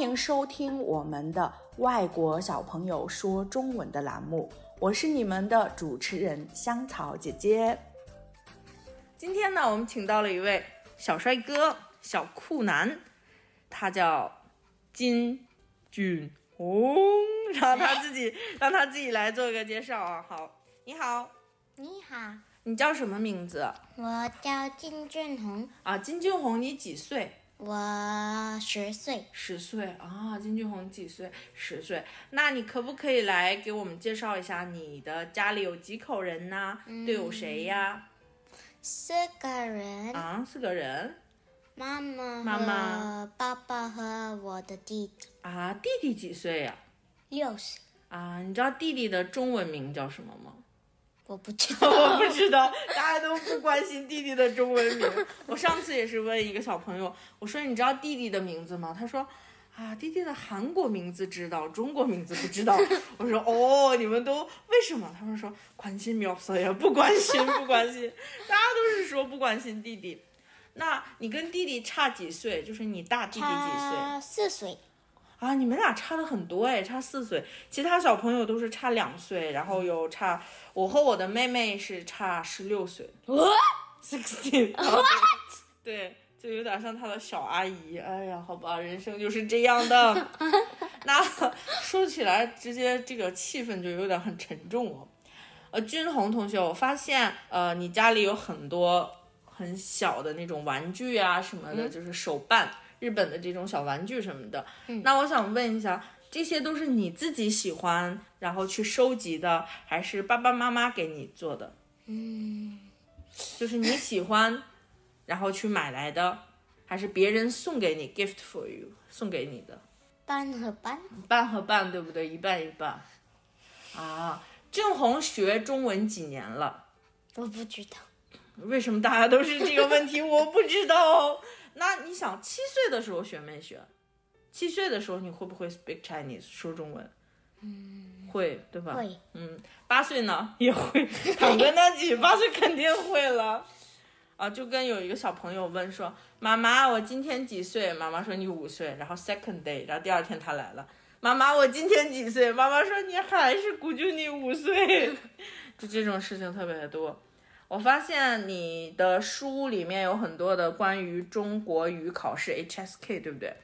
欢迎收听我们的外国小朋友说中文的栏目，我是你们的主持人香草姐姐。今天呢，我们请到了一位小帅哥，小酷男，他叫金俊宏，让他自己来做个介绍啊。好，你好，你好，你叫什么名字？我叫金俊宏啊。金俊宏，你几岁？我10岁。10岁啊，金俊宏几岁？10岁。那你可不可以来给我们介绍一下你的家里有几口人呢？都有谁呀？4个人啊，4个人。妈妈、爸爸和我的弟弟啊。弟弟几岁呀？6岁啊。你知道弟弟的中文名叫什么吗？我不知道，大家都不关心弟弟的中文名。我上次也是问一个小朋友，我说你知道弟弟的名字吗？他说啊，弟弟的韩国名字知道，中国名字不知道。我说哦，你们都为什么？他们说关心秒色呀，不关心，大家都是说不关心弟弟。那你跟弟弟差几岁？就是你大弟弟几岁？4岁。啊，你们俩差的很多哎，差4岁。其他小朋友都是差2岁，然后有差，我和我的妹妹是差16岁。What? 16. What? 对，就有点像她的小阿姨。哎呀，好吧，人生就是这样的。那说起来，直接这个气氛就有点很沉重哦。俊宏同学，我发现你家里有很多很小的那种玩具啊什么的，就是手办。日本的这种小玩具什么的，那我想问一下，这些都是你自己喜欢然后去收集的，还是爸爸妈妈给你做的？就是你喜欢然后去买来的，还是别人送给你 gift for you 送给你的？半和半，对不对？一半啊。俊宏学中文几年了？我不知道，为什么大家都是这个问题？我不知道。那你想7岁的时候学没学？7岁的时候你会不会 speak Chinese 说中文？会，对吧？会。8岁呢也会。躺跟他挤，8岁肯定会了。啊，就跟有一个小朋友问说，妈妈我今天几岁？妈妈说你5岁。然后 second day， 然后第二天他来了，妈妈我今天几岁？妈妈说你还是估计你5岁。就这种事情特别的多。我发现你的书里面有很多的关于中国语考试 HSK， 对不对？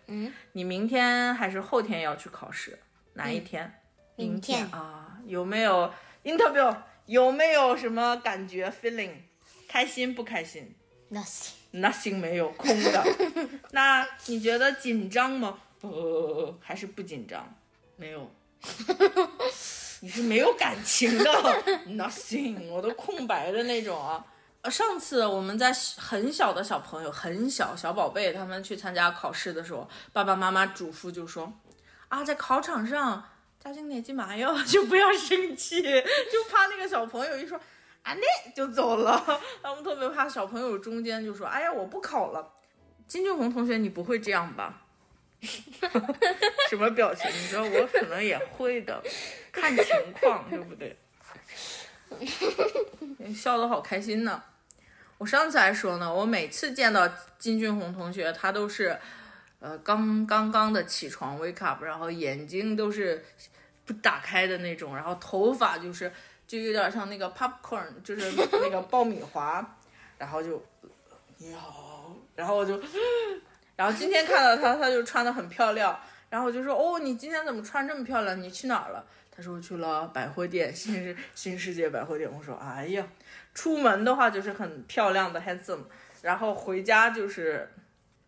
你明天还是后天要去考试？哪一天？明天啊。有没有 interview？ 有没有什么感觉 feeling？ 开心不开心？ Nothing， 没有，空的。那你觉得紧张吗？还是不紧张？没有。你是没有感情的。Nothing， 我都空白的那种啊。上次我们在很小的小朋友，很小小宝贝他们去参加考试的时候，爸爸妈妈嘱咐就说啊，在考场上家境哪几麻药就不要生气，就怕那个小朋友一说啊那就走了，他们特别怕小朋友中间就说哎呀我不考了。金俊宏同学，你不会这样吧？什么表情？你知道我可能也会的，看情况，对不对？笑得好开心呢。我上次还说呢，我每次见到金俊宏同学，他都是刚刚的起床 wake up， 然后眼睛都是不打开的那种，然后头发就有点像那个 popcorn， 就是那个爆米花，然后就你好，然后我就。然后今天看到他就穿得很漂亮，然后我就说哦，你今天怎么穿这么漂亮？你去哪儿了？他说我去了百货店，新世界百货店。我说哎呀，出门的话就是很漂亮的 handsome， 然后回家就是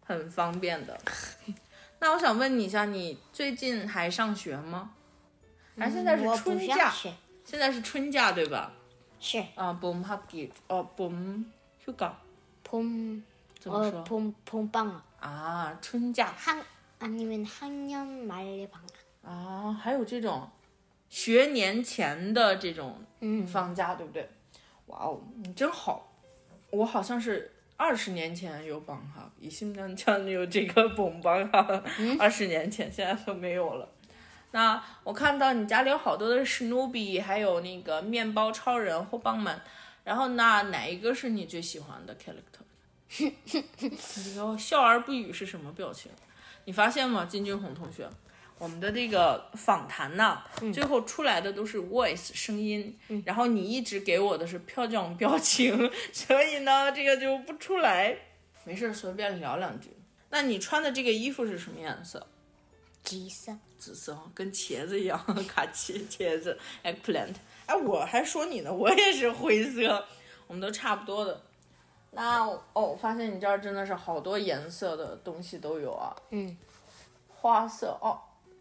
很方便的。那我想问你一下，你最近还上学吗？现在是春假，现在是春假对吧？是啊，봄학기哦，봄휴가，봄怎么说？봄방학。啊，春假，아니면 학년 말에 방학啊，还有这种学年前的这种放假，对不对？哇哦，你真好！我好像是20年前有방학，一心当当有这个봄방학，20年前现在都没有了。那我看到你家里有好多的史努比，还有那个面包超人、后棒们，然后那哪一个是你最喜欢的 character？ 笑而不语是什么表情？你发现吗，金俊宏同学，我们的这个访谈呢，最后出来的都是 voice 声音，然后你一直给我的是漂亮表情，所以呢这个就不出来。没事，随便聊两句。那你穿的这个衣服是什么颜色？紫色。紫色跟茄子一样，卡其茄子 eggplant。 哎，我还说你呢，我也是灰色，我们都差不多的。那哦，我发现你这儿真的是好多颜色的东西都有啊。花色哦，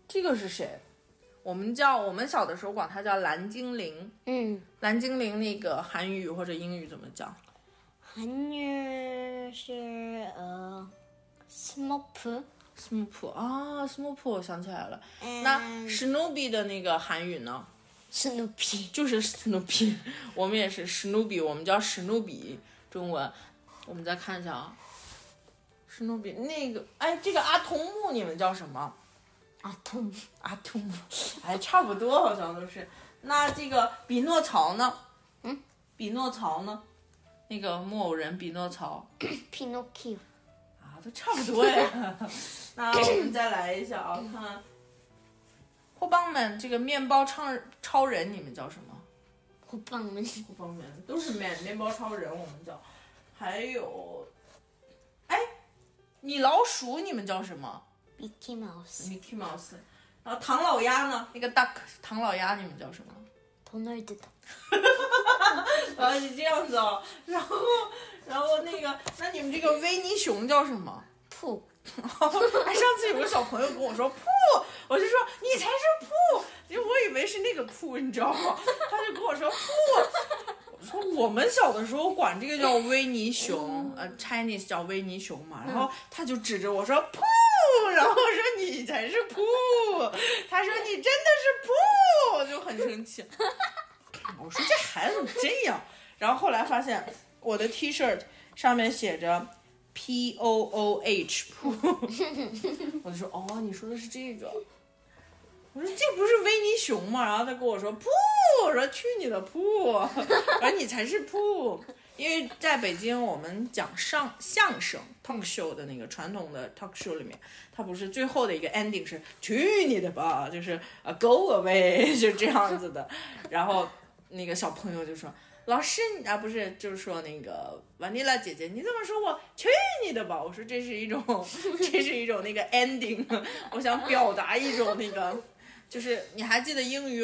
这个是谁？我们小的时候管它叫蓝精灵。蓝精灵那个韩语或者英语怎么讲？韩语是Snoop 啊 ，Snoop， 我想起来了。那 Snoopy 的那个韩语呢？Snoopy 就是 Snoopy， 我们也是 Snoopy， 我们叫史努比，中文。我们再看一下啊，史努比那个，哎，这个阿童木你们叫什么？阿童木，哎，差不多好像都是。那这个匹诺曹呢？匹诺曹呢？那个木偶人匹诺曹 ，Pinocchio 啊，都差不多呀。那我们再来一下啊，看看。伙伴们，这个面包超人你们叫什么？伙伴们都是面包超人，我们叫。还有，哎，米老鼠你们叫什么？ Mickey Mouse。 Mickey Mouse。 然后唐老鸭呢？那个 Duck 唐老鸭你们叫什么？ Donald。 然后是这样子哦。然后那个，那你们这个维尼熊叫什么？ Pooh。 上次有个小朋友跟我说 Pooh，我就说你才是Pooh，我以为是那个Pooh，你知道吗？他就跟我说Pooh。我说我们小的时候管这个叫威尼熊，Chinese 叫威尼熊嘛。然后他就指着我说Pooh，然后我说你才是Pooh，他说你真的是Pooh，我就很生气。我说这孩子怎么这样？然后后来发现我的 T 恤上面写着P-O-O-H， 我就说哦，你说的是这个。我说这不是威尼熊吗？然后他跟我说噗，我说去你的噗，而你才是噗。因为在北京我们讲相声 talk show 的那个传统的 talk show 里面，它不是最后的一个 ending 是去你的吧，就是go away 就这样子的。然后那个小朋友就说老师啊，不是，就是说那个瓦妮拉姐姐，你这么说我去你的吧。我说这是一种那个 ending， 我想表达一种那个。就是你还记得英语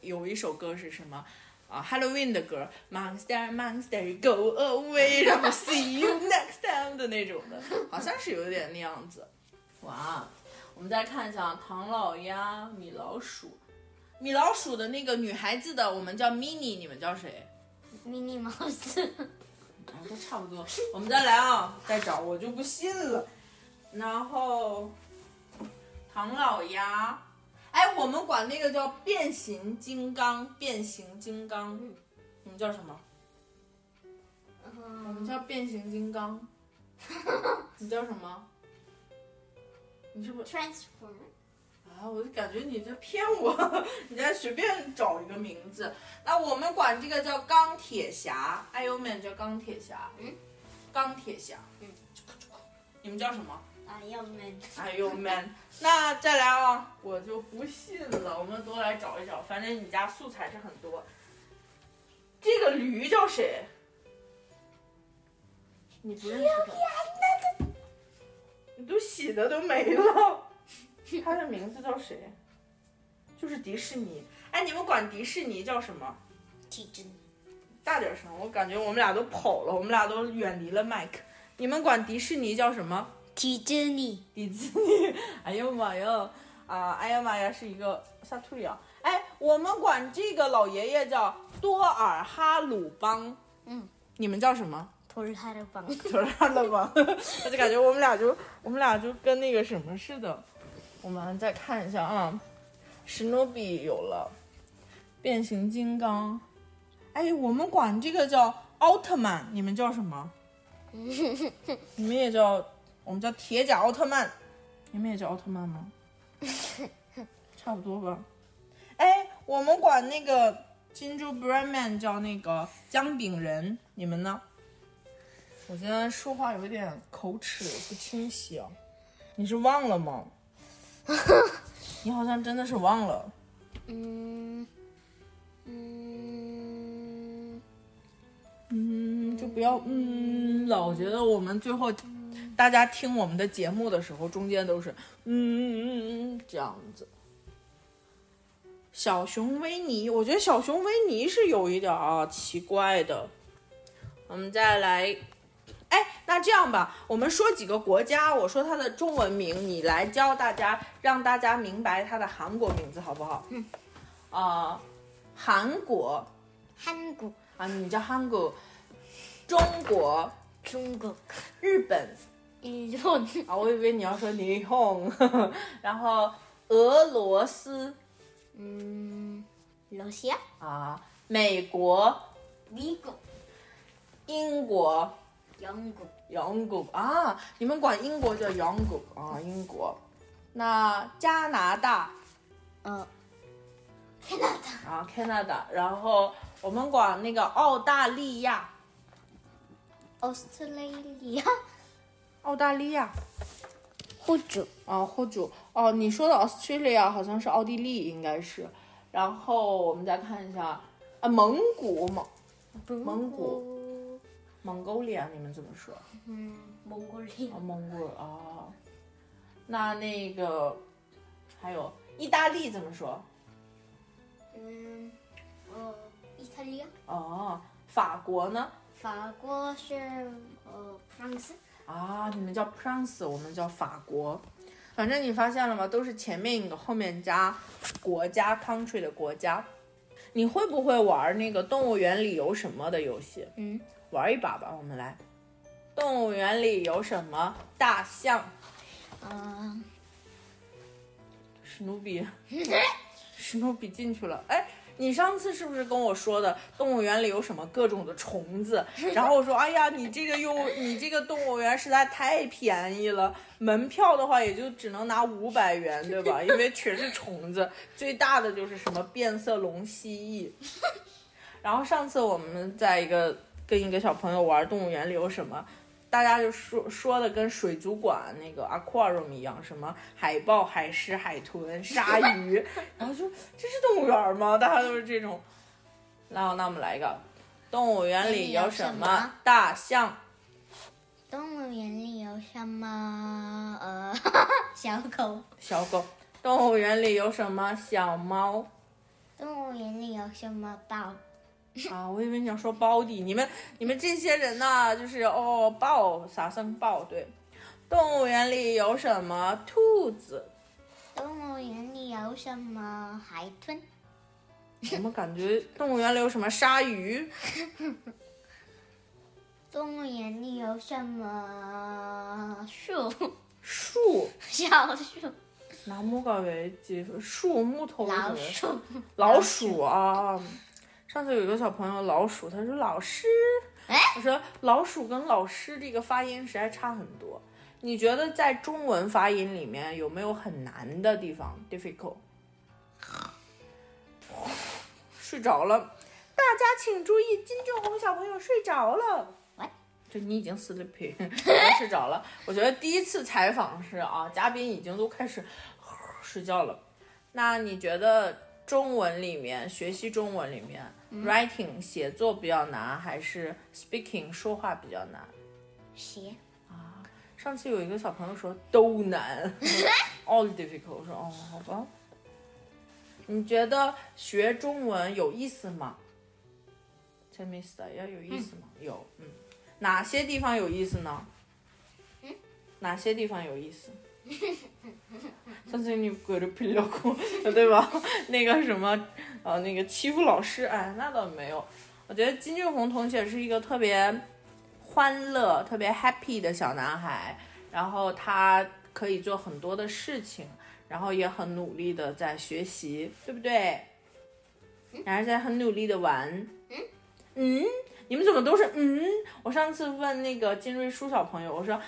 有一首歌是什么啊 ？Halloween 的歌 ，Monster Monster Go Away， 然后 See You Next Time 的那种的，好像是有点那样子。哇，我们再看一下唐老鸭、米老鼠的那个女孩子的，我们叫 Mini， 你们叫谁 ？Mini Mouse， 都差不多。我们再来啊，再找，我就不信了。然后唐老鸭。哎，我们管那个叫变形金刚，你们叫什么？我们叫变形金刚。你叫什么？你是不是 transformer？ 啊，我就感觉你在骗我，你在随便找一个名字。那我们管这个叫钢铁侠 ，Iron Man 叫钢铁侠。钢铁侠。你们叫什么？Iron Man。 那再来啊，我就不信了，我们多来找一找，反正你家素材是很多。这个驴叫谁？你不认识他？你都洗的都没了。他的名字叫谁？就是迪士尼。哎，你们管迪士尼叫什么？迪士尼。大点声，我感觉我们俩都跑了，我们俩都远离了麦克。你们管迪士尼叫什么？迪士尼，哎呦妈呀啊！哎呀妈呀，是一个萨图里啊！哎，我们管这个老爷爷叫多尔哈鲁邦，你们叫什么？托尔哈鲁邦，我就感觉我们俩就跟那个什么似的。我们再看一下啊，史努比有了，变形金刚，哎，我们管这个叫奥特曼，你们叫什么？你们也叫。我们叫铁甲奥特曼，你们也叫奥特曼吗？差不多吧。哎，我们管那个 Ginger Bread man 叫那个姜饼人，你们呢？我今天说话有点口齿不清晰啊。你是忘了吗？你好像真的是忘了。就不要老觉得我们最后大家听我们的节目的时候，中间都是这样子。小熊维尼，我觉得小熊维尼是有一点奇怪的。我们再来，那这样吧，我们说几个国家，我说它的中文名，你来教大家，让大家明白它的韩国名字，好不好？韩国啊，你叫韩国，中国，日本啊，我以为你要说尼红，然后俄罗斯，罗西亚啊，美国，美国，英国。영국啊，你们管英国叫영국啊，英国。那加拿大，Canada 啊 ，Canada。然后我们管那个澳大利亚 ，Australia， 澳大利亚，호주哦，你说的 Australia 好像是奥地利，应该是。然后我们再看一下啊，蒙古。Mongolia 你们怎么说？Mongolia 啊，那个还有意大利怎么说？Italia 哦，法国呢？法国是France 啊，你们叫 France， 我们叫法国。反正你发现了吗？都是前面一个，后面加国家 country 的国家。你会不会玩那个动物园里有什么的游戏？玩一把吧，我们来。动物园里有什么？大象。史努比进去了。你上次是不是跟我说的动物园里有什么各种的虫子？然后我说，哎呀，你这个动物园实在太便宜了，门票的话也就只能拿500元，对吧？因为全是虫子，最大的就是什么变色龙、蜥蜴。然后上次我们在跟一个小朋友玩动物园里有什么，大家就说的跟水族馆那个 aquarium 一样，什么海豹、海狮、海豚、鲨鱼，然后就这是动物园吗？大家都是这种。然后那我们来一个，动物园里有什么？大象。动物园里有什么？小狗。动物园里有什么？小猫。动物园里有什么？豹。啊，我以为你要说包地，你们这些人呢，就是豹，啥生豹？对，动物园里有什么？兔子。动物园里有什么？海豚。怎么感觉动物园里有什么？鲨鱼。动物园里有什么？树。小树。拿木杆为基树木头。老鼠啊。上次有一个小朋友老鼠，他说老师，我说老鼠跟老师这个发音实在差很多。你觉得在中文发音里面有没有很难的地方 ？difficult。睡着了，大家请注意，金正红小朋友睡着了。喂，就你已经 sleepy， 睡着了。我觉得第一次采访是嘉宾已经都开始睡觉了。那你觉得？学习中文里面、writing 写作比较难，还是 speaking 说话比较难？写啊，上次有一个小朋友说都难，all difficult。我说好吧。你觉得学中文有意思吗？有意思吗？有，哪些地方有意思呢？哪些地方有意思？上次你搁着Pinocchio，对吧？那个什么，那个欺负老师，那倒没有。我觉得金正红同学是一个特别欢乐、特别 happy 的小男孩，然后他可以做很多的事情，然后也很努力的在学习，对不对？然后在很努力的玩。你们怎么都是我上次问那个金瑞书小朋友，我说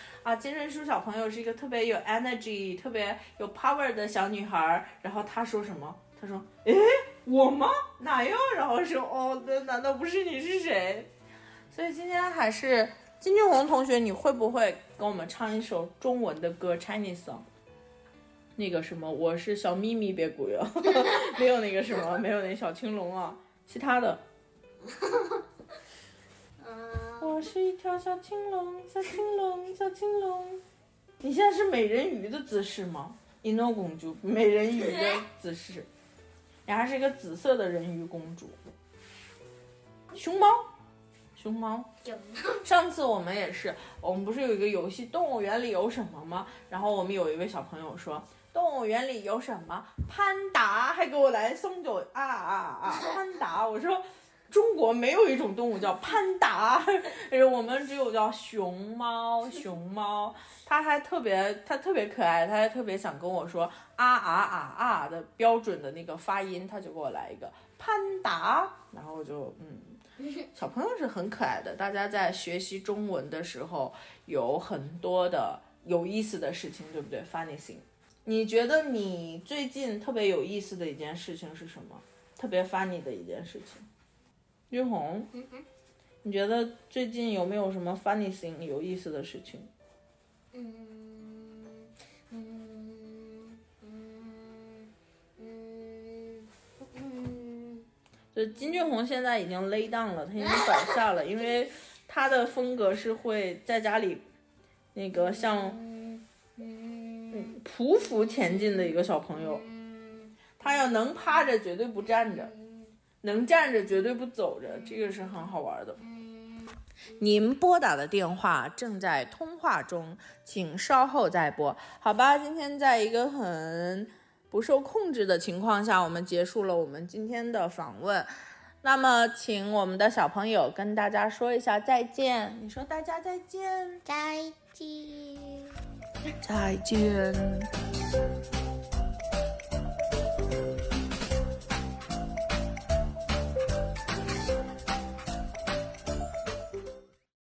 金瑞书小朋友是一个特别有 energy、特别有 power 的小女孩，然后她说什么？她说我吗？哪有？然后说难道不是你是谁？所以今天还是金俊宏同学，你会不会跟我们唱一首中文的歌 Chinese song？ 那个什么，我是小咪咪，别鼓哟，没有那个什么，没有那小青龙啊，其他的。我是一条小青龙，小青龙，小青龙。你现在是美人鱼的姿势吗？一诺公主，美人鱼的姿势，然后还是一个紫色的人鱼公主。熊猫，熊猫。上次我们也是，我们不是有一个游戏，动物园里有什么吗？然后我们有一位小朋友说，动物园里有什么？潘达，还给我来送酒啊！潘达，我说。中国没有一种动物叫潘达，我们只有叫熊猫。熊猫，它特别可爱，它还特别想跟我说啊的标准的那个发音，它就给我来一个潘达，然后我就小朋友是很可爱的。大家在学习中文的时候有很多的有意思的事情，对不对 ？Funny thing， 你觉得你最近特别有意思的一件事情是什么？特别 funny 的一件事情。君红，你觉得最近有没有什么 funny thing 有意思的事情？就金俊宏现在已经 lay down 了，他已经倒下了，因为他的风格是会在家里那个像匍匐前进的一个小朋友，他要能趴着绝对不站着。能站着绝对不走着，这个是很好玩的。您拨打的电话正在通话中，请稍后再拨。好吧，今天在一个很不受控制的情况下，我们结束了我们今天的访问。那么请我们的小朋友跟大家说一下再见。你说大家再见。再见。再见。